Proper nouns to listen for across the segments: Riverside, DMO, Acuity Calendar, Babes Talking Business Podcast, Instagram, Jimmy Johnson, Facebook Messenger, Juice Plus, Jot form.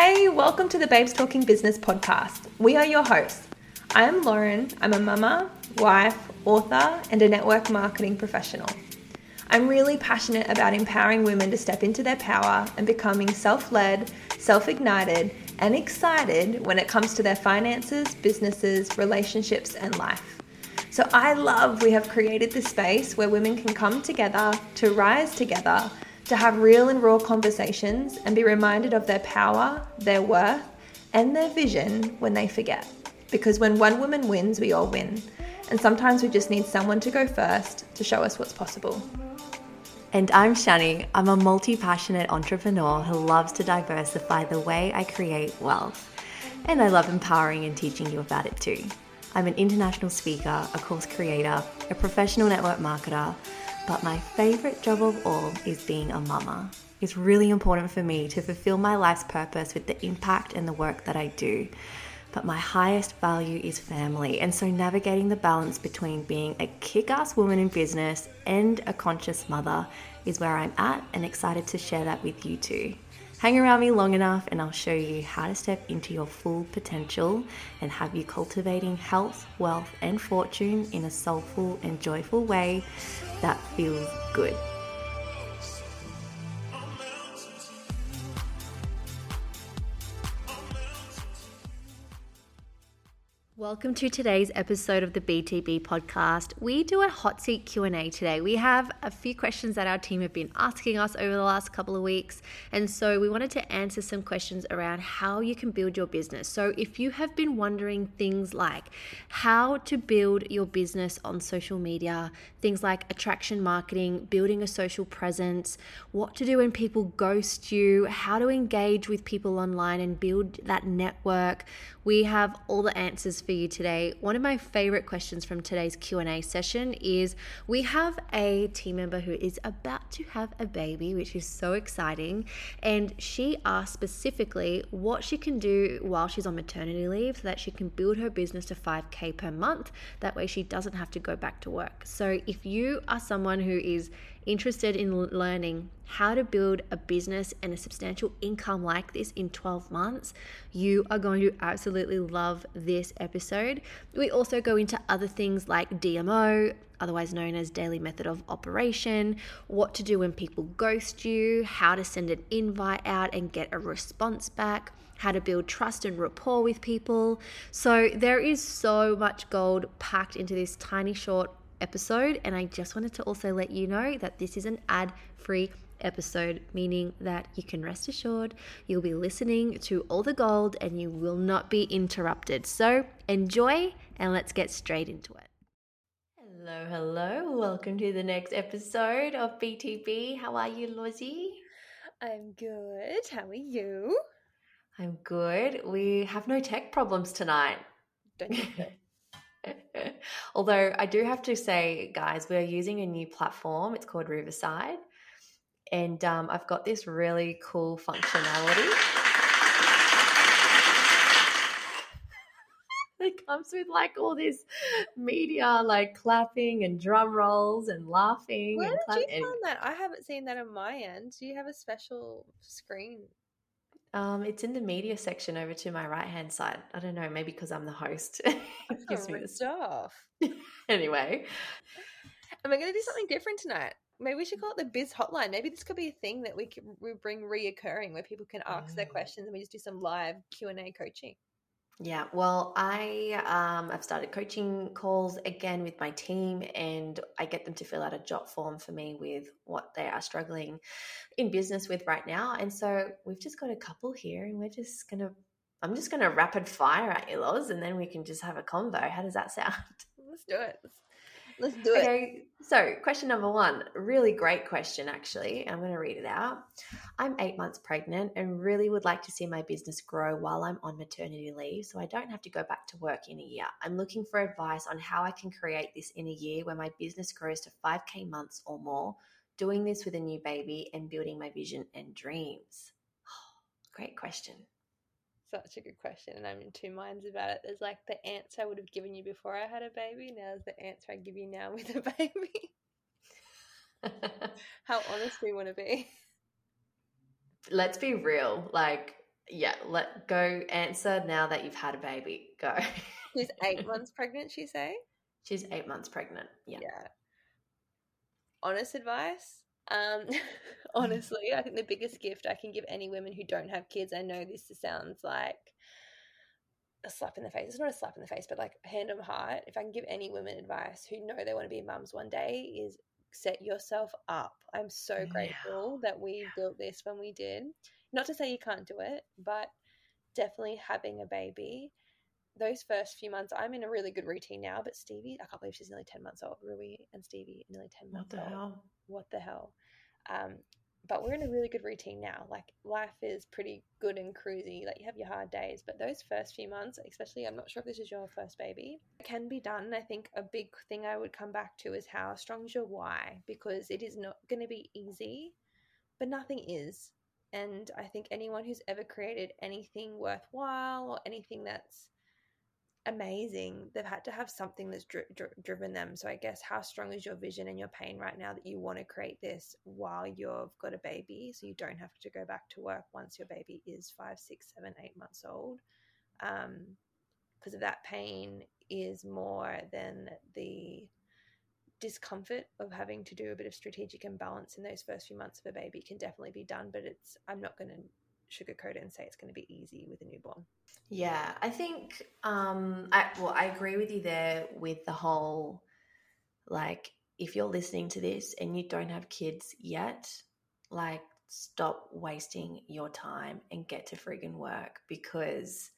Hey, welcome to the Babes Talking Business Podcast. We are your hosts. I'm Lauren. I'm a mama, wife, author, and a network marketing professional. I'm really passionate about empowering women to step into their power and becoming self-led, self-ignited, and excited when it comes to their finances, businesses, relationships, and life. So I love we have created this space where women can come together, to rise together, to have real and raw conversations and be reminded of their power, their worth, and their vision when they forget. Because when one woman wins, we all win. And sometimes we just need someone to go first to show us what's possible. And I'm Shani. I'm a multi-passionate entrepreneur who loves to diversify the way I create wealth. And I love empowering and teaching you about it too. I'm an international speaker, a course creator, a professional network marketer, but my favorite job of all is being a mama. It's really important for me to fulfill my life's purpose with the impact and the work that I do. But my highest value is family. And so navigating the balance between being a kick-ass woman in business and a conscious mother is where I'm at, and excited to share that with you too. Hang around me long enough and I'll show you how to step into your full potential and have you cultivating health, wealth, and fortune in a soulful and joyful way that feels good. Welcome to today's episode of the BTB podcast. We do a hot seat Q&A today. We have a few questions that our team have been asking us over the last couple of weeks. And so we wanted to answer some questions around how you can build your business. So if you have been wondering things like how to build your business on social media, things like attraction marketing, building a social presence, what to do when people ghost you, how to engage with people online and build that network, we have all the answers for you today. One of my favorite questions from today's Q&A session is we have a team member who is about to have a baby, which is so exciting, and she asked specifically what she can do while she's on maternity leave so that she can build her business to 5k per month. That way she doesn't have to go back to work. So if you are someone who is interested in learning how to build a business and a substantial income like this in 12 months, you are going to absolutely love this episode. We also go into other things like DMO, otherwise known as daily method of operation, what to do when people ghost you, how to send an invite out and get a response back, how to build trust and rapport with people. So there is so much gold packed into this tiny short episode, and I just wanted to also let you know that this is an ad-free episode, meaning that you can rest assured you'll be listening to all the gold and you will not be interrupted. So enjoy, and let's get straight into it. Hello, welcome to the next episode of BTB. How are you, Lozzie? I'm good. How are you? I'm good. We have no tech problems tonight. Don't think so. Although I do have to say, guys, we're using a new platform. It's called Riverside. And I've got this really cool functionality that comes with like all this media, like clapping and drum rolls and laughing. Where did you find that? I haven't seen that on my end. Do you have a special screen? It's in the media section over to my right-hand side. I don't know, maybe because I'm the host. Gives me the stuff. Anyway. And we're going to do something different tonight. Maybe we should call it the Biz Hotline. Maybe this could be a thing that we bring reoccurring where people can ask their questions and we just do some live Q&A coaching. Yeah, well, I've started coaching calls again with my team, and I get them to fill out a Jot form for me with what they are struggling in business with right now. And so we've just got a couple here, and I'm just going to rapid fire at you, Loz, and then we can just have a convo. How does that sound? Let's do it. Okay, so question number one, really great question, actually. I'm going to read it out. I'm 8 months pregnant and really would like to see my business grow while I'm on maternity leave so I don't have to go back to work in a year. I'm looking for advice on how I can create this in a year where my business grows to 5K months or more, doing this with a new baby and building my vision and dreams. Oh, great question. Such a good question, and I'm in two minds about it. There's like the answer I would have given you before I had a baby. Now there's the answer I give you now with a baby. How honest do you want to be? Let's be real. Like, yeah, let go answer now that you've had a baby. Go. She's 8 months pregnant, she say? She's 8 months pregnant. Yeah. Honest advice. Honestly, I think the biggest gift I can give any women who don't have kids, I know this sounds like a slap in the face. It's not a slap in the face, but like hand on heart. If I can give any women advice who know they want to be mums one day, is set yourself up. I'm so grateful that we built this when we did. Not to say you can't do it, but definitely having a baby. Those first few months, I'm in a really good routine now, but Stevie, I can't believe she's nearly 10 months old. Rui and Stevie, nearly 10 months old. What the hell? But we're in a really good routine now. Like, life is pretty good and cruisy. Like, you have your hard days, but those first few months, especially, I'm not sure if this is your first baby, it can be done. I think a big thing I would come back to is how strong is your why, because it is not going to be easy, but nothing is. And I think anyone who's ever created anything worthwhile or anything that's amazing, they've had to have something that's driven them. So I guess how strong is your vision and your pain right now that you want to create this while you've got a baby, so you don't have to go back to work once your baby is 5, 6, 7, 8 months old, because of that pain is more than the discomfort of having to do a bit of strategic imbalance in those first few months of a baby can definitely be done, but I'm not going to sugarcoat it and say it's going to be easy with a newborn. Yeah, I think I agree with you there with the whole, like, if you're listening to this and you don't have kids yet, like, stop wasting your time and get to friggin' work, because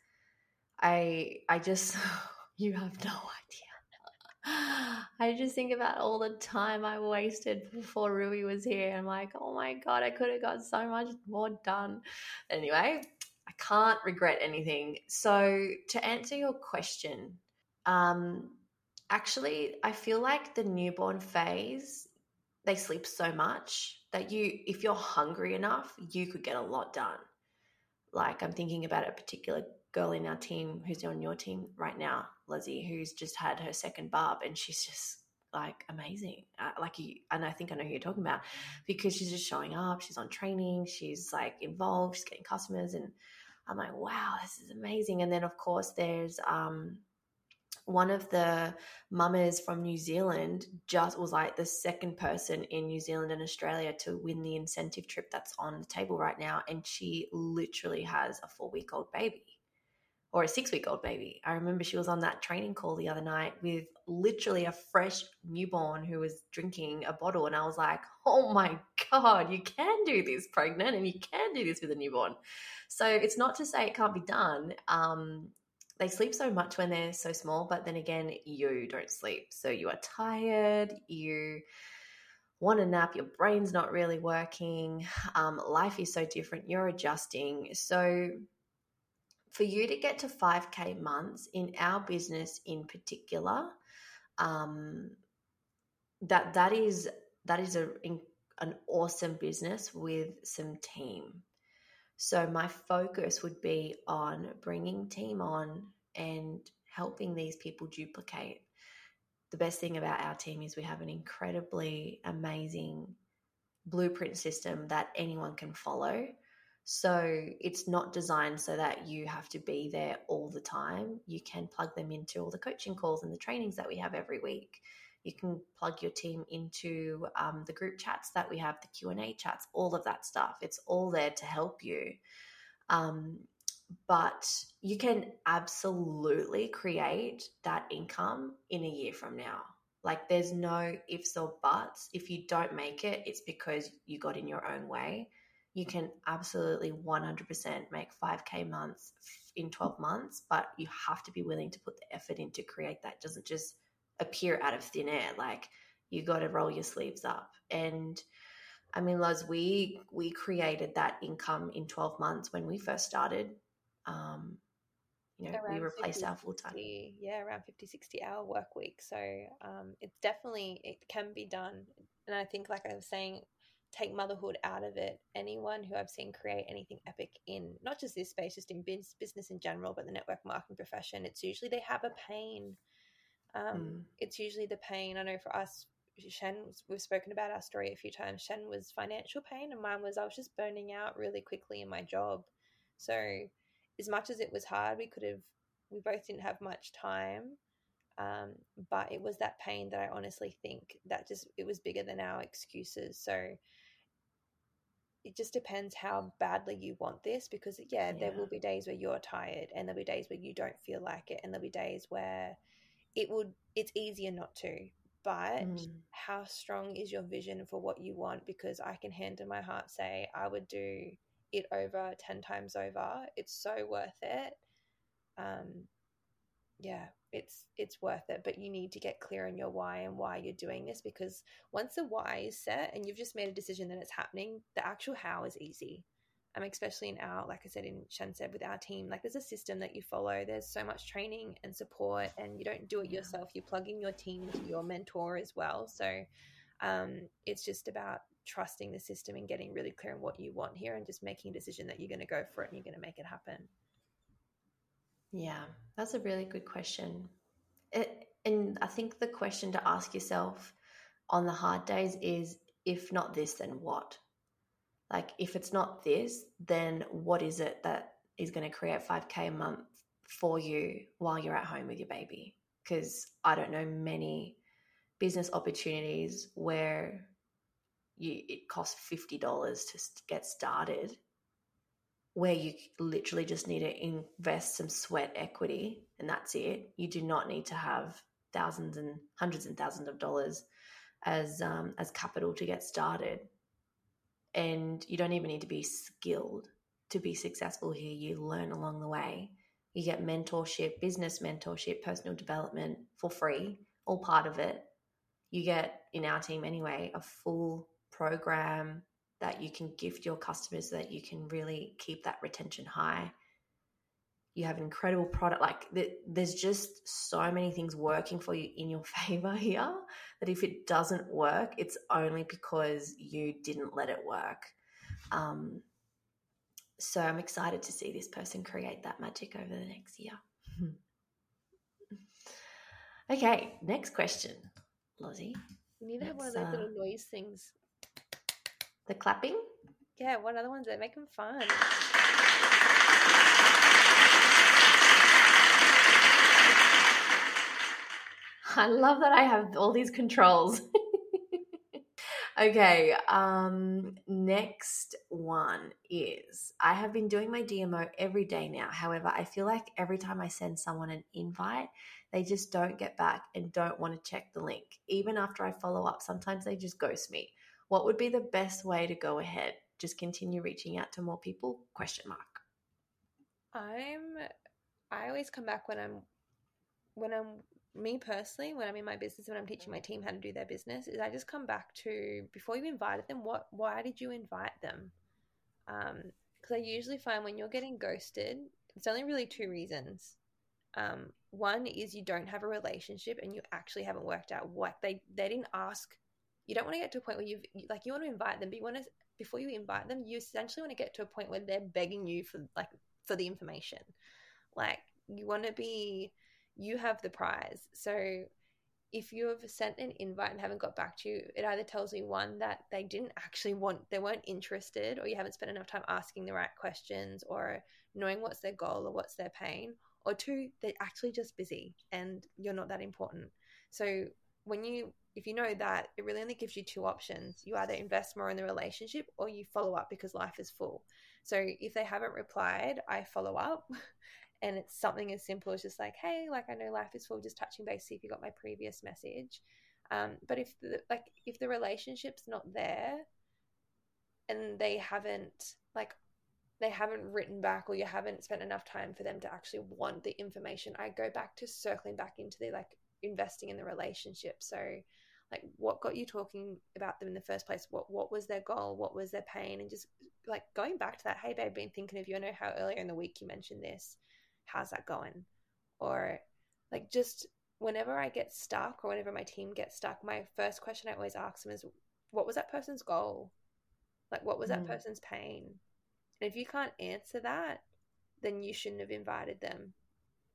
I just you have no idea. I just think about all the time I wasted before Rui was here. I'm like, oh my God, I could have got so much more done. Anyway, I can't regret anything. So to answer your question, actually, I feel like the newborn phase, they sleep so much that if you're hungry enough, you could get a lot done. Like, I'm thinking about a particular girl in our team who's on your team right now, Lizzie, who's just had her second barb, and she's just like amazing. And I think I know who you're talking about, because she's just showing up, she's on training, she's like involved, she's getting customers, and I'm like, wow, this is amazing. And then of course there's one of the mamas from New Zealand just was like the second person in New Zealand and Australia to win the incentive trip that's on the table right now, and she literally has a 4-week-old baby. Or a 6-week-old baby. I remember she was on that training call the other night with literally a fresh newborn who was drinking a bottle, and I was like, oh my God, you can do this pregnant, and you can do this with a newborn. So it's not to say it can't be done. They sleep so much when they're so small, but then again, you don't sleep. So you are tired, you want a nap, your brain's not really working, life is so different, you're adjusting. So for you to get to 5K months in our business in particular, that is an awesome business with some team. So my focus would be on bringing team on and helping these people duplicate. The best thing about our team is we have an incredibly amazing blueprint system that anyone can follow. So it's not designed so that you have to be there all the time. You can plug them into all the coaching calls and the trainings that we have every week. You can plug your team into the group chats that we have, the Q&A chats, all of that stuff. It's all there to help you. But you can absolutely create that income in a year from now. Like, there's no ifs or buts. If you don't make it, it's because you got in your own way. You can absolutely 100% make 5K months in 12 months, but you have to be willing to put the effort in to create that. It doesn't just appear out of thin air. Like, you got to roll your sleeves up. And I mean, Loz, we created that income in 12 months when we first started. We replaced our full-time. Around 50, 60-hour work week. So it's definitely, it can be done. And I think, like I was saying, take motherhood out of it. Anyone who I've seen create anything epic in not just this space, just in business in general, but the network marketing profession, it's usually they have a pain. It's usually the pain. I know for us, Shen, we've spoken about our story a few times. Shen was financial pain, and mine was I was just burning out really quickly in my job. So as much as it was hard, we both didn't have much time, but it was that pain that I honestly think that it was bigger than our excuses. So it just depends how badly you want this, because there will be days where you're tired, and there'll be days where you don't feel like it, and there'll be days where it's easier not to. But how strong is your vision for what you want? Because I can hand in my heart say I would do it over 10 times over. It's so worth it. It's worth it, but you need to get clear on your why and why you're doing this, because once the why is set and you've just made a decision that it's happening, the actual how is easy. Especially in our, like I said, in Shen said, with our team, like there's a system that you follow. There's so much training and support, and you don't do it yourself. You plug in your team into your mentor as well. So it's just about trusting the system and getting really clear on what you want here, and just making a decision that you're going to go for it and you're going to make it happen. Yeah, that's a really good question. And I think the question to ask yourself on the hard days is, if not this, then what? Like, if it's not this, then what is it that is going to create $5K a month for you while you're at home with your baby? Because I don't know many business opportunities where it costs $50 to get started, where you literally just need to invest some sweat equity and that's it. You do not need to have thousands and hundreds and thousands of dollars as capital to get started. And you don't even need to be skilled to be successful here. You learn along the way. You get mentorship, business mentorship, personal development for free, all part of it. You get, in our team anyway, a full program that you can gift your customers so that you can really keep that retention high. You have incredible product. There's just so many things working for you in your favor here that if it doesn't work, it's only because you didn't let it work. So I'm excited to see this person create that magic over the next year. Okay, next question, Lozzie. You need to have one of those little noise things. The clapping? Yeah, what other ones? They make them fun. I love that I have all these controls. Okay, next one is, I have been doing my DMO every day now. However, I feel like every time I send someone an invite, they just don't get back and don't want to check the link. Even after I follow up, sometimes they just ghost me. What would be the best way to go ahead? Just continue reaching out to more people? ? I always come back when I'm in my business, when I'm teaching my team how to do their business, is I just come back to, before you invited them, why did you invite them? Because I usually find when you're getting ghosted, it's only really two reasons. One is you don't have a relationship and you actually haven't worked out what they didn't ask. You don't want to get to a point where you want to invite them, but before you invite them, you essentially want to get to a point where they're begging you for the information. You want to be, you have the prize. So if you have sent an invite and haven't got back to you, it either tells me, one, that they didn't actually they weren't interested, or you haven't spent enough time asking the right questions or knowing what's their goal or what's their pain, or two, they're actually just busy and you're not that important. So if you know that, it really only gives you two options. You either invest more in the relationship or you follow up, because life is full. So if they haven't replied, I follow up. And it's something as simple as just like, hey, I know life is full, just touching base, see if you got my previous message. But if the relationship's not there and they haven't written back, or you haven't spent enough time for them to actually want the information, I go back to circling back into the investing in the relationship. So what got you talking about them in the first place? What was their goal? What was their pain? And just going back to that, hey babe, been thinking of you. I know how earlier in the week you mentioned this. How's that going? Or just whenever I get stuck, or whenever my team gets stuck, my first question I always ask them is, what was that person's goal? What was that person's pain? And if you can't answer that, then you shouldn't have invited them.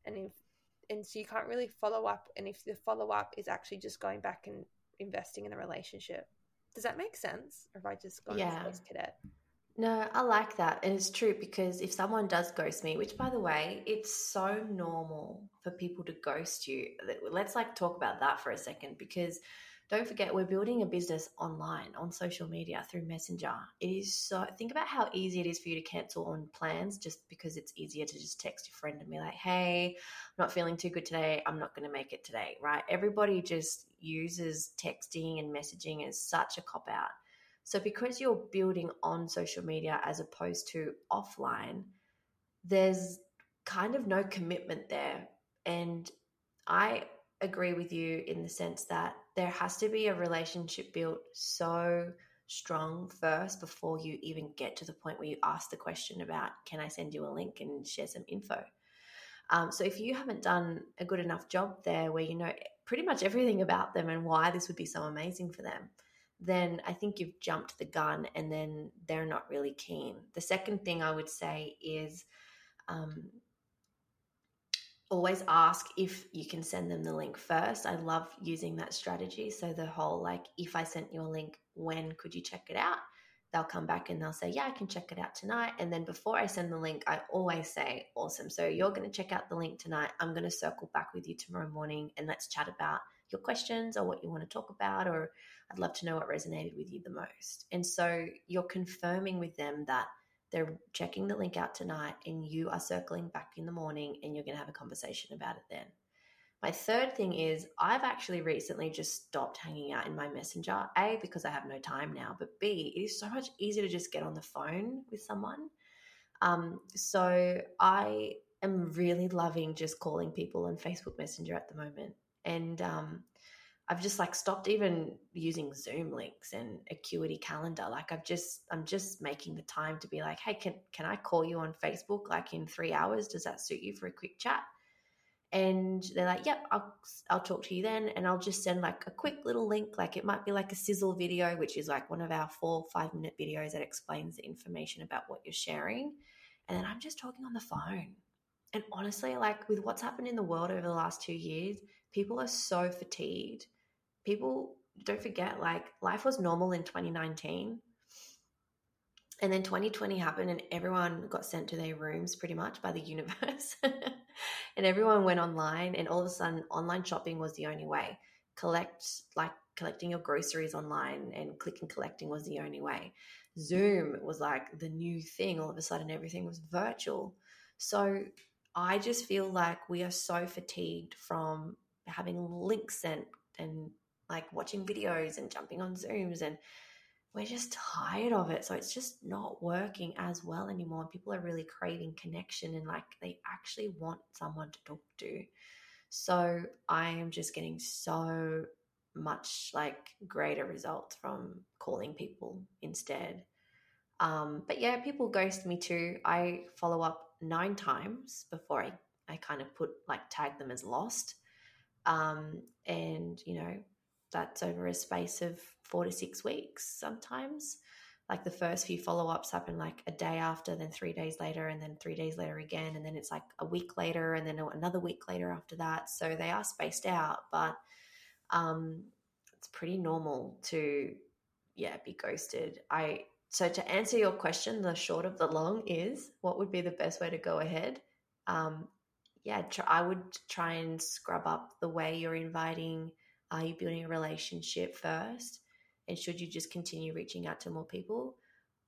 And so you can't really follow up. And if the follow up is actually just going back and investing in the relationship. Does that make sense? Or have I just gone as Cadet? No, I like that. And it's true, because if someone does ghost me, which, by the way, it's so normal for people to ghost you. Let's talk about that for a second, because don't forget, we're building a business online, on social media, through Messenger. It is so, think about how easy it is for you to cancel on plans, just because it's easier to just text your friend and be like, hey, I'm not feeling too good today. I'm not going to make it today, right? Everybody just uses texting and messaging as such a cop-out. So because you're building on social media as opposed to offline, there's kind of no commitment there. And I agree with you in the sense that there has to be a relationship built so strong first before you even get to the point where you ask the question about, can I send you a link and share some info? So if you haven't done a good enough job there where you know pretty much everything about them and why this would be so amazing for them, then I think you've jumped the gun and then they're not really keen. The second thing I would say is always ask if you can send them the link first. I love using that strategy. So the whole if I sent you a link, when could you check it out? They'll come back and they'll say, yeah, I can check it out tonight. And then before I send the link, I always say, awesome. So you're going to check out the link tonight. I'm going to circle back with you tomorrow morning and let's chat about your questions or what you want to talk about, or I'd love to know what resonated with you the most. And so you're confirming with them that they're checking the link out tonight and you are circling back in the morning and you're going to have a conversation about it then. My third thing is I've actually recently just stopped hanging out in my Messenger, A, because I have no time now, but B, it is so much easier to just get on the phone with someone. So I am really loving just calling people on Facebook Messenger at the moment. And I've just stopped even using Zoom links and Acuity Calendar. I'm just making the time to be like, hey, can I call you on Facebook in 3 hours? Does that suit you for a quick chat? And they're like, yep, I'll talk to you then. And I'll just send a quick little link. It might be a sizzle video, which is one of our 4-5 minute videos that explains the information about what you're sharing. And then I'm just talking on the phone. And honestly, with what's happened in the world over the last 2 years, people are so fatigued. People, don't forget, life was normal in 2019. And then 2020 happened and everyone got sent to their rooms pretty much by the universe. And everyone went online, and all of a sudden online shopping was the only way. Collecting your groceries online and click and collecting was the only way. Zoom was the new thing. All of a sudden everything was virtual. So I just feel we are so fatigued from having links sent and watching videos and jumping on Zooms, and we're just tired of it. So it's just not working as well anymore. People are really craving connection and they actually want someone to talk to. So I am just getting so much greater results from calling people instead. But yeah, people ghost me too. I follow up 9 times before I kind of put tag them as lost. And you know, that's over a space of 4 to 6 weeks sometimes. The first few follow-ups happen a day after, then 3 days later, and then 3 days later again, and then it's a week later, and then another week later after that. So they are spaced out, but it's pretty normal to be ghosted. So to answer your question, the short of the long is, what would be the best way to go ahead? I would try and scrub up the way you're inviting. Are you building a relationship first? And should you just continue reaching out to more people?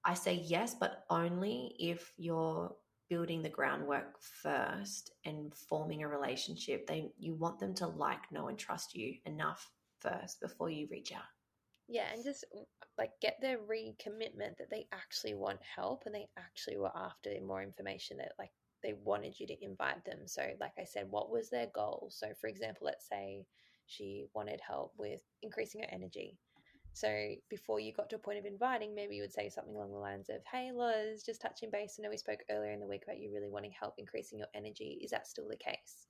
I say yes, but only if you're building the groundwork first and forming a relationship. You want them to know, and trust you enough first before you reach out. Yeah, and just get their recommitment that they actually want help and they actually were after more information, that they wanted you to invite them. So I said, what was their goal? So for example, let's say she wanted help with increasing her energy. So before you got to a point of inviting, maybe you would say something along the lines of, hey, Loz, just touching base. I know we spoke earlier in the week about you really wanting help increasing your energy. Is that still the case?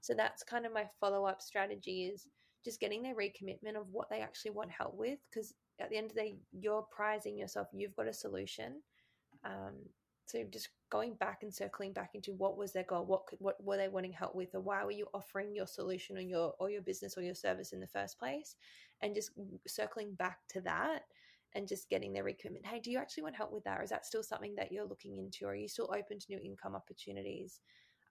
So that's kind of my follow-up strategy, is just getting their recommitment of what they actually want help with, because at the end of the day, you're prizing yourself. You've got a solution. So just going back and circling back into what was their goal, what were they wanting help with, or why were you offering your solution or your business or your service in the first place, and just circling back to that and just getting their recruitment. Hey, do you actually want help with that? Or is that still something that you're looking into? Or are you still open to new income opportunities?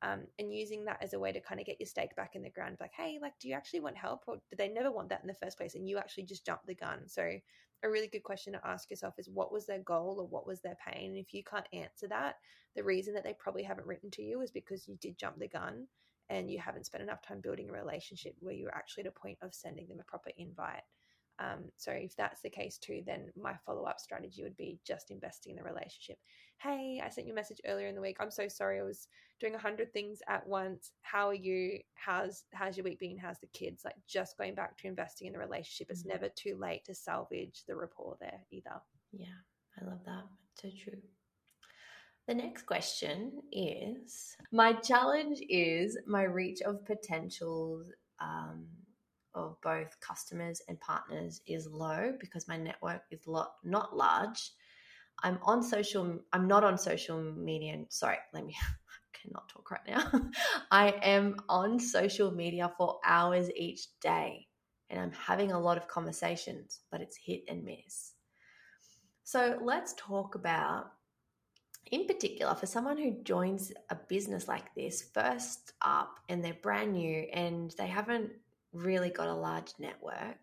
And using that as a way to kind of get your stake back in the ground. Like, hey, like, do you actually want help? Or did they never want that in the first place? And you actually just jumped the gun. So a really good question to ask yourself is, what was their goal or what was their pain? And if you can't answer that, the reason that they probably haven't written to you is because you did jump the gun and you haven't spent enough time building a relationship where you're actually at a point of sending them a proper invite. So if that's the case too, then my follow-up strategy would be just investing in the relationship. Hey, I sent you a message earlier in the week. I'm so sorry. I was doing 100 things at once. How are you? How's your week been? How's the kids? Like, just going back to investing in the relationship. It's never too late to salvage the rapport there either. Yeah, I love that. It's so true. The next question is, my challenge is my reach of potentials, of both customers and partners is low because my network is not large. I'm not on social media. Sorry, I cannot talk right now. I am on social media for hours each day and I'm having a lot of conversations, but it's hit and miss. So let's talk about, in particular, for someone who joins a business like this first up and they're brand new and they haven't really got a large network,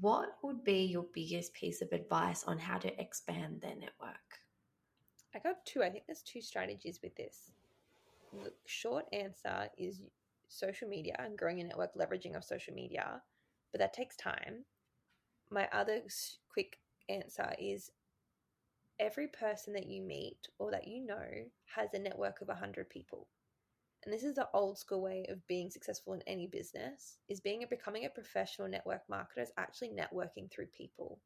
what would be your biggest piece of advice on how to expand their network? I got two. I think there's two strategies with this. Look, short answer is social media and growing a network, leveraging of social media, but that takes time. My other quick answer is every person that you meet or that you know has a network of 100 people. And this is the old school way of being successful in any business, is becoming a professional network marketer is actually networking through people.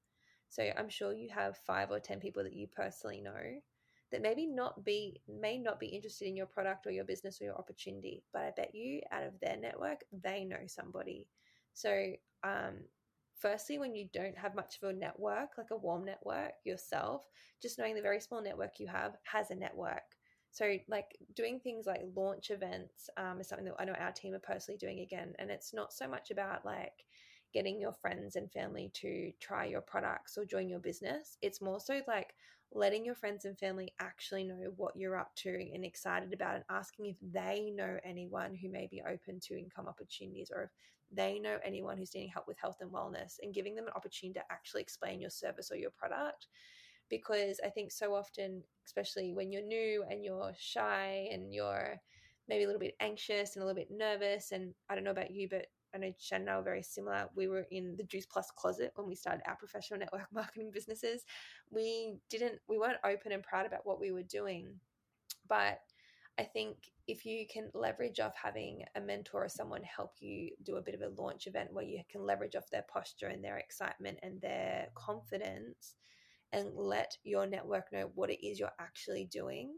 So I'm sure you have 5 or 10 people that you personally know that may not be interested in your product or your business or your opportunity, but I bet you out of their network, they know somebody. So firstly, when you don't have much of a network, like a warm network yourself, just knowing the very small network you have has a network. So like doing things like launch events is something that I know our team are personally doing again. And it's not so much about like getting your friends and family to try your products or join your business. It's more so like letting your friends and family actually know what you're up to and excited about and asking if they know anyone who may be open to income opportunities or if they know anyone who's needing help with health and wellness and giving them an opportunity to actually explain your service or your product. Because I think so often, especially when you're new and you're shy and you're maybe a little bit anxious and a little bit nervous, and I don't know about you, but I know Shan and I were very similar. We were in the Juice Plus closet when we started our professional network marketing businesses. We weren't open and proud about what we were doing. But I think if you can leverage off having a mentor or someone help you do a bit of a launch event where you can leverage off their posture and their excitement and their confidence, and let your network know what it is you're actually doing.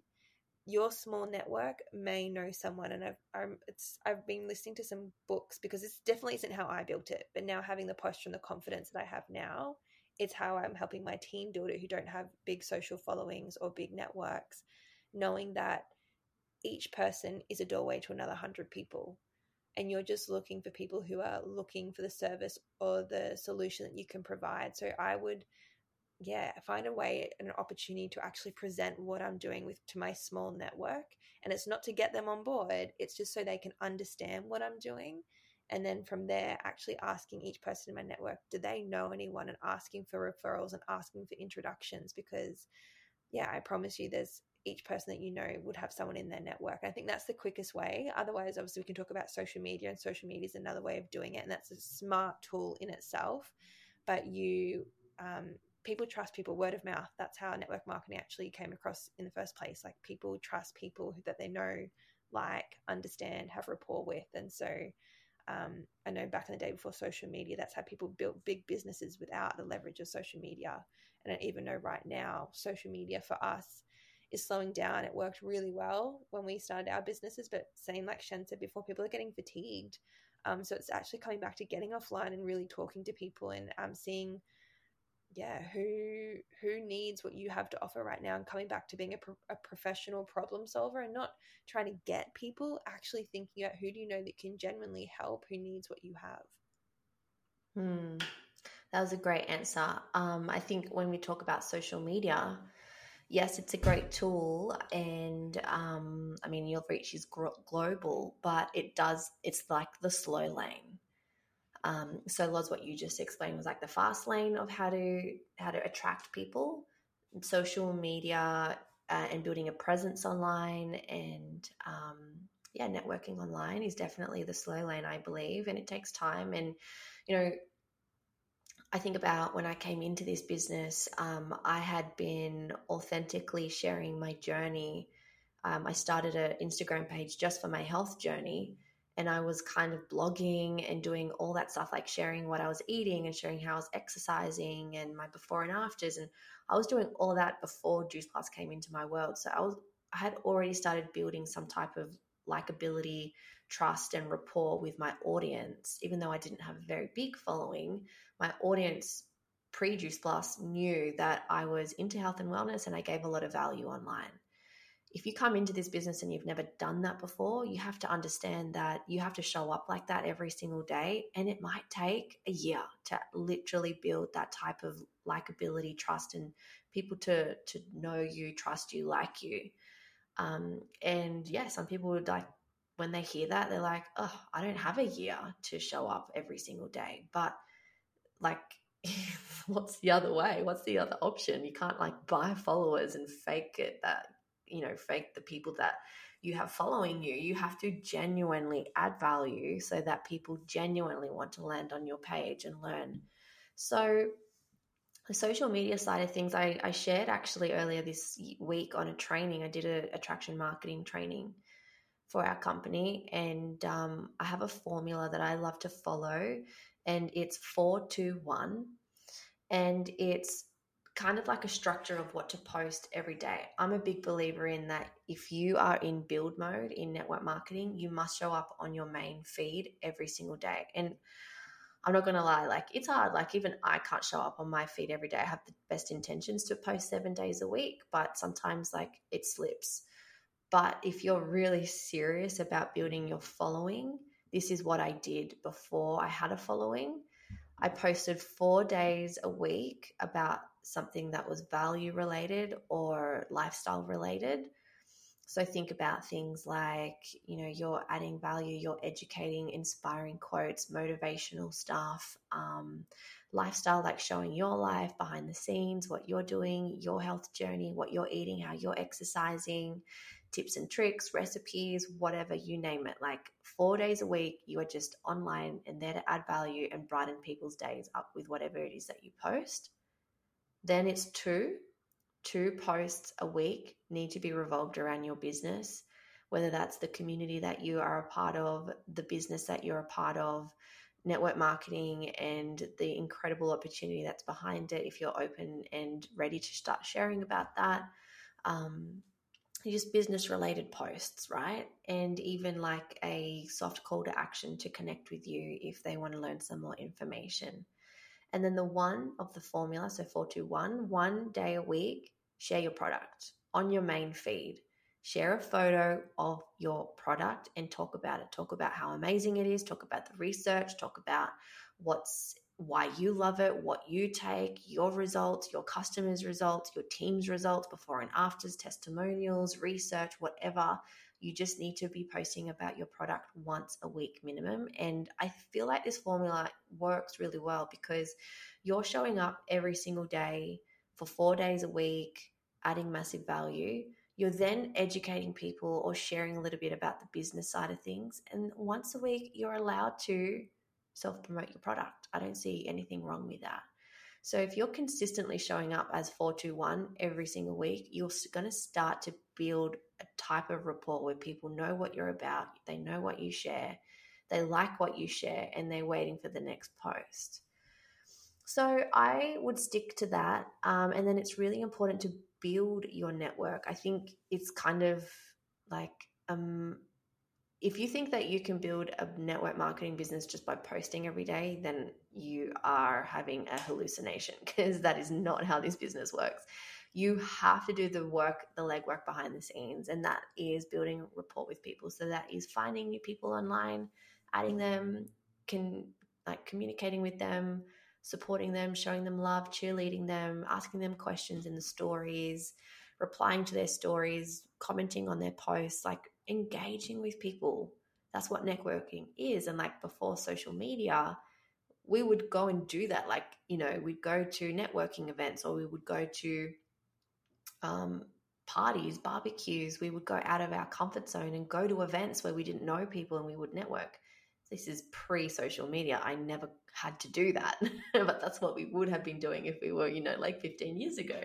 Your small network may know someone, and I've been listening to some books because this definitely isn't how I built it, but now having the posture and the confidence that I have now, it's how I'm helping my team build it who don't have big social followings or big networks, knowing that each person is a doorway to another 100 people. And you're just looking for people who are looking for the service or the solution that you can provide. So I would find a way and an opportunity to actually present what I'm doing to my small network. And it's not to get them on board. It's just so they can understand what I'm doing. And then from there, actually asking each person in my network, do they know anyone, and asking for referrals and asking for introductions, because I promise you there's each person that you know would have someone in their network. I think that's the quickest way. Otherwise, obviously we can talk about social media, and social media is another way of doing it. And that's a smart tool in itself, but people trust people, word of mouth. That's how network marketing actually came across in the first place. Like, people trust people that they know, like, understand, have rapport with. And so I know back in the day before social media, that's how people built big businesses without the leverage of social media. And I even know right now, social media for us is slowing down. It worked really well when we started our businesses, but same like Shen said before, people are getting fatigued. So it's actually coming back to getting offline and really talking to people and seeing who needs what you have to offer right now, and coming back to being a professional problem solver and not trying to get people, actually thinking about who do you know that can genuinely help, who needs what you have. That was a great answer. I think when we talk about social media, yes, it's a great tool, and I mean, your reach is global, but it's like the slow lane. So Loz, what you just explained was like the fast lane of how to attract people, social media, and building a presence online, and networking online is definitely the slow lane, I believe, and it takes time. And you know, I think about when I came into this business, I had been authentically sharing my journey. I started an Instagram page just for my health journey, and I was kind of blogging and doing all that stuff, like sharing what I was eating and sharing how I was exercising and my before and afters. And I was doing all that before Juice Plus came into my world. So I had already started building some type of likability, trust, and rapport with my audience. Even though I didn't have a very big following, my audience pre-Juice Plus knew that I was into health and wellness, and I gave a lot of value online. If you come into this business and you've never done that before, you have to understand that you have to show up like that every single day, and it might take a year to literally build that type of likability, trust, and people to know you, trust you, like you. Some people would, like, when they hear that, they're like, oh, I don't have a year to show up every single day. But like, what's the other way? What's the other option? You can't like buy followers and fake it, that, you know, fake the people that you have following you. You have to genuinely add value so that people genuinely want to land on your page and learn. So the social media side of things, I shared actually earlier this week on a training. I did an attraction marketing training for our company, and I have a formula that I love to follow, and it's 4-2-1, and it's kind of like a structure of what to post every day. I'm a big believer in that if you are in build mode in network marketing, you must show up on your main feed every single day. And I'm not going to lie, like, it's hard. Like, even I can't show up on my feed every day. I have the best intentions to post 7 days a week, but sometimes like it slips. But if you're really serious about building your following, this is what I did before I had a following. I posted 4 days a week about something that was value related or lifestyle related. So think about things like, you know, you're adding value, you're educating, inspiring quotes, motivational stuff, lifestyle, like showing your life behind the scenes, what you're doing, your health journey, what you're eating, how you're exercising, tips and tricks, recipes, whatever, you name it. Like, 4 days a week, you are just online and there to add value and brighten people's days up with whatever it is that you post. Then it's 2 posts a week need to be revolved around your business, whether that's the community that you are a part of, the business that you're a part of, network marketing, and the incredible opportunity that's behind it if you're open and ready to start sharing about that. Just business-related posts, right? And even like a soft call to action to connect with you if they want to learn some more information. And then the one of the formula, so 4-2-1, 1 day a week, share your product on your main feed. Share a photo of your product and talk about it. Talk about how amazing it is. Talk about the research. Talk about why you love it, what you take, your results, your customers' results, your team's results, before and afters, testimonials, research, whatever. You just need to be posting about your product once a week minimum. And I feel like this formula works really well because you're showing up every single day for 4 days a week, adding massive value. You're then educating people or sharing a little bit about the business side of things. And once a week, you're allowed to self-promote your product. I don't see anything wrong with that. So if you're consistently showing up as 4-2-1 every single week, you're going to start to build a type of rapport where people know what you're about, they know what you share, they like what you share, and they're waiting for the next post. So I would stick to that. And then it's really important to build your network. I think it's kind of like if you think that you can build a network marketing business just by posting every day, then you are having a hallucination, because that is not how this business works. You have to do the work, the legwork behind the scenes, and that is building rapport with people. So that is finding new people online, adding them, communicating with them, supporting them, showing them love, cheerleading them, asking them questions in the stories, replying to their stories, commenting on their posts, like engaging with people. That's what networking is. And like before social media, we would go and do that. Like, you know, we'd go to networking events, or we would go to parties, barbecues. We would go out of our comfort zone and go to events where we didn't know people and we would network. This is pre-social media. I never had to do that, but that's what we would have been doing if we were, you know, like 15 years ago.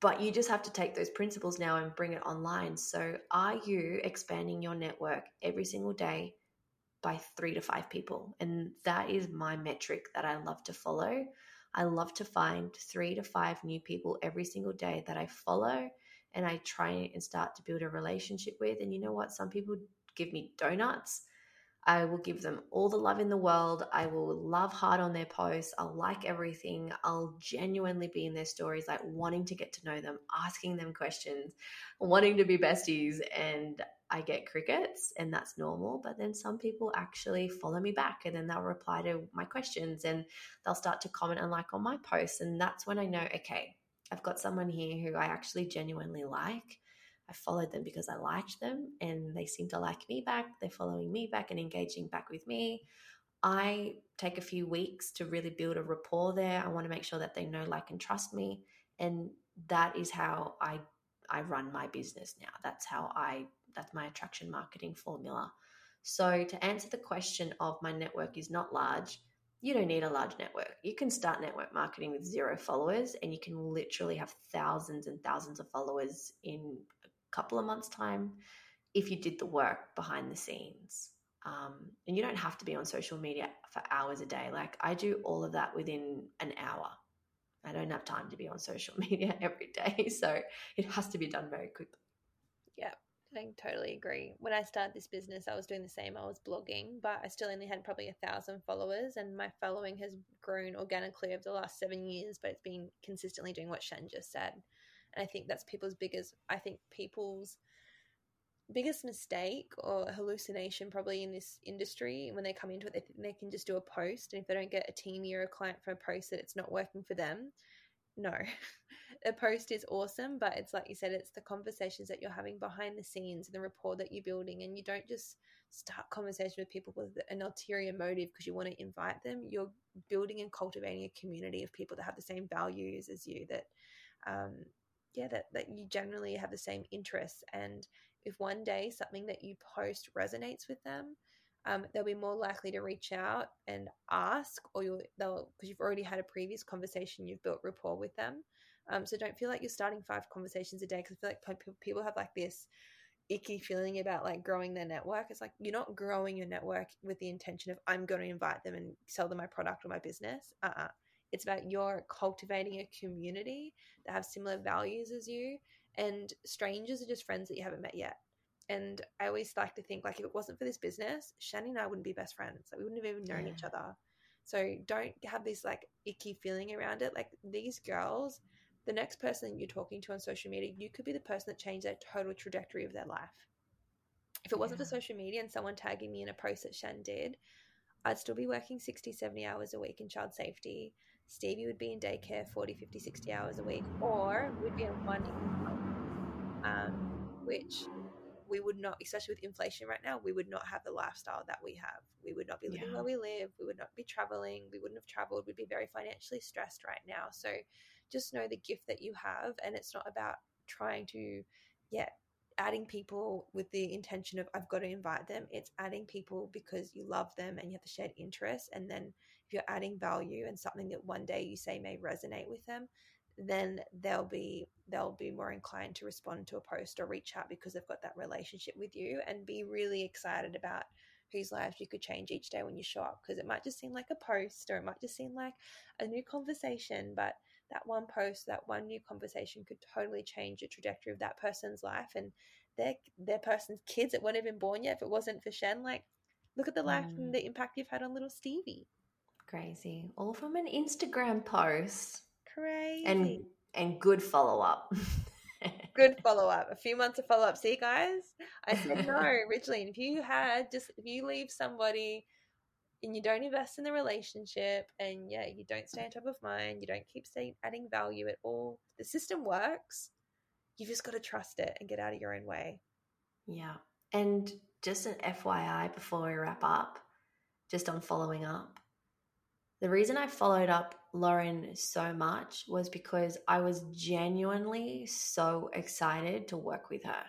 But you just have to take those principles now and bring it online. So are you expanding your network every single day by 3 to 5 people? And that is my metric that I love to follow. I love to find 3 to 5 new people every single day that I follow and I try and start to build a relationship with. And you know what? Some people give me donuts. I will give them all the love in the world. I will love hard on their posts. I'll like everything. I'll genuinely be in their stories, like wanting to get to know them, asking them questions, wanting to be besties. And I get crickets, and that's normal. But then some people actually follow me back, and then they'll reply to my questions and they'll start to comment and like on my posts. And that's when I know, okay, I've got someone here who I actually genuinely like. I followed them because I liked them and they seem to like me back. They're following me back and engaging back with me. I take a few weeks to really build a rapport there. I want to make sure that they know, like, and trust me. And that is how I run my business now. That's my attraction marketing formula. So to answer the question of my network is not large, you don't need a large network. You can start network marketing with 0 followers and you can literally have thousands and thousands of followers in couple of months' time if you did the work behind the scenes. And you don't have to be on social media for hours a day. Like I do all of that within an hour. I don't have time to be on social media every day. So it has to be done very quickly. Yeah, I totally agree. When I started this business, I was doing the same. I was blogging, but I still only had probably 1,000 followers, and my following has grown organically over the last 7 years, but it's been consistently doing what Shan just said. And I think that's people's biggest mistake or hallucination probably in this industry. When they come into it, they think they can just do a post, and if they don't get a teamy or a client for a post, that it's not working for them. No, a post is awesome, but it's like you said, it's the conversations that you're having behind the scenes and the rapport that you're building. And you don't just start conversation with people with an ulterior motive because you want to invite them. You're building and cultivating a community of people that have the same values as you, that that you generally have the same interests. And if one day something that you post resonates with them, they'll be more likely to reach out and ask, or because you've already had a previous conversation, you've built rapport with them. So don't feel like you're starting 5 conversations a day, because I feel like people have like this icky feeling about like growing their network. It's like you're not growing your network with the intention of I'm going to invite them and sell them my product or my business. It's about you're cultivating a community that have similar values as you, and strangers are just friends that you haven't met yet. And I always like to think, like, if it wasn't for this business, Shani and I wouldn't be best friends. Like, we wouldn't have even known each other. So don't have this like icky feeling around it. Like, these girls, the next person you're talking to on social media, you could be the person that changed their total trajectory of their life. If it wasn't for social media and someone tagging me in a post that Shan did, I'd still be working 60, 70 hours a week in child safety. Stevie would be in daycare 40, 50, 60 hours a week, or we'd be on one income, which we would not, especially with inflation right now, we would not have the lifestyle that we have. We would not be living where we live. We would not be traveling. We wouldn't have traveled. We'd be very financially stressed right now. So just know the gift that you have, and it's not about trying to, adding people with the intention of I've got to invite them. It's adding people because you love them and you have the shared interest. And then if you're adding value and something that one day you say may resonate with them, then they'll be more inclined to respond to a post or reach out because they've got that relationship with you. And be really excited about whose lives you could change each day when you show up, because it might just seem like a post, or it might just seem like a new conversation, but that one post, that one new conversation could totally change the trajectory of that person's life and their person's kids that weren't even born yet if it wasn't for Shan. Like, look at the life and the impact you've had on little Stevie. Crazy. All from an Instagram post. Crazy. And good follow-up. Good follow-up. A few months of follow-up. See, guys? I said no originally. And if you leave somebody and you don't invest in the relationship, and yeah, you don't stay on top of mind, you don't keep adding value at all. The system works. You've just got to trust it and get out of your own way. Yeah. And just an FYI before we wrap up, just on following up, the reason I followed up Lauren so much was because I was genuinely so excited to work with her.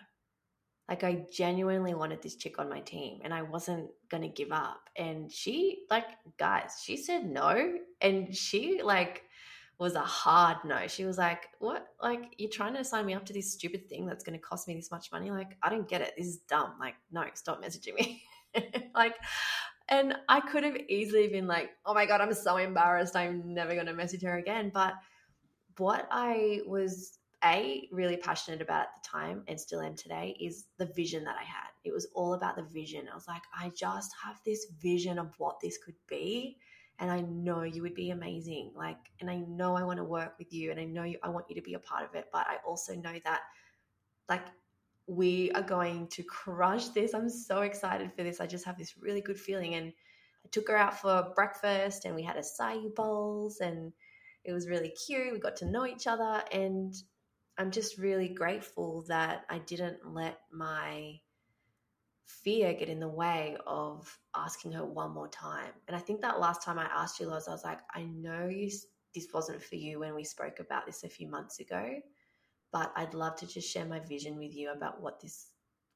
Like, I genuinely wanted this chick on my team and I wasn't going to give up. And she, like, guys, she said no. And she, like, was a hard no. She was like, what? Like, you're trying to sign me up to this stupid thing that's going to cost me this much money? Like, I don't get it. This is dumb. Like, no, stop messaging me. Like, and I could have easily been like, oh my God, I'm so embarrassed. I'm never going to message her again. But what I was really passionate about at the time and still am today is the vision that I had. It was all about the vision. I was like, I just have this vision of what this could be. And I know you would be amazing. Like, and I know I want to work with you, and I know I want you to be a part of it. But I also know that, like, we are going to crush this. I'm so excited for this. I just have this really good feeling. And I took her out for breakfast and we had acai bowls and it was really cute. We got to know each other, and I'm just really grateful that I didn't let my fear get in the way of asking her one more time. And I think that last time I asked you, Loz, I was like, I know this wasn't for you when we spoke about this a few months ago, but I'd love to just share my vision with you about what this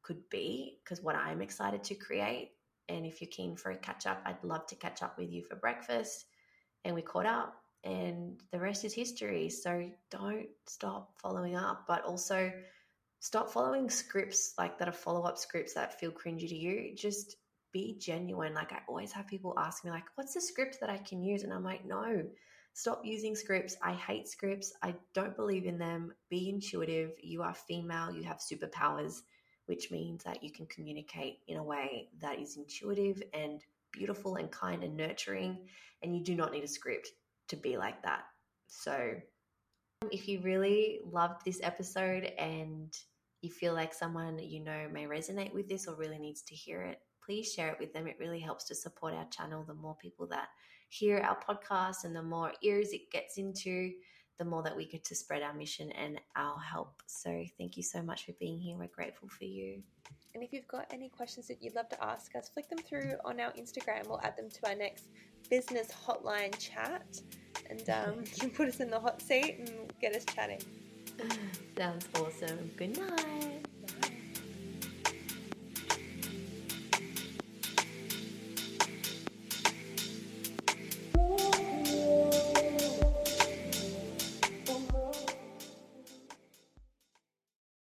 could be, because what I'm excited to create. And if you're keen for a catch up, I'd love to catch up with you for breakfast. And we caught up, and the rest is history. So don't stop following up, but also stop following scripts, like, that are follow-up scripts that feel cringy to you. Just be genuine. Like, I always have people ask me, like, what's the script that I can use? And I'm like, no, stop using scripts. I hate scripts. I don't believe in them. Be intuitive. You are female. You have superpowers, which means that you can communicate in a way that is intuitive and beautiful and kind and nurturing, and you do not need a script to be like that. So if you really loved this episode and you feel like someone you know may resonate with this or really needs to hear it, please share it with them. It really helps to support our channel. The more people that hear our podcast and the more ears it gets into, the more that we get to spread our mission and our help. So thank you so much for being here. We're grateful for you. And if you've got any questions that you'd love to ask us, flick them through on our Instagram. We'll add them to our next business hotline chat, and you can put us in the hot seat and get us chatting. Sounds awesome. Good night.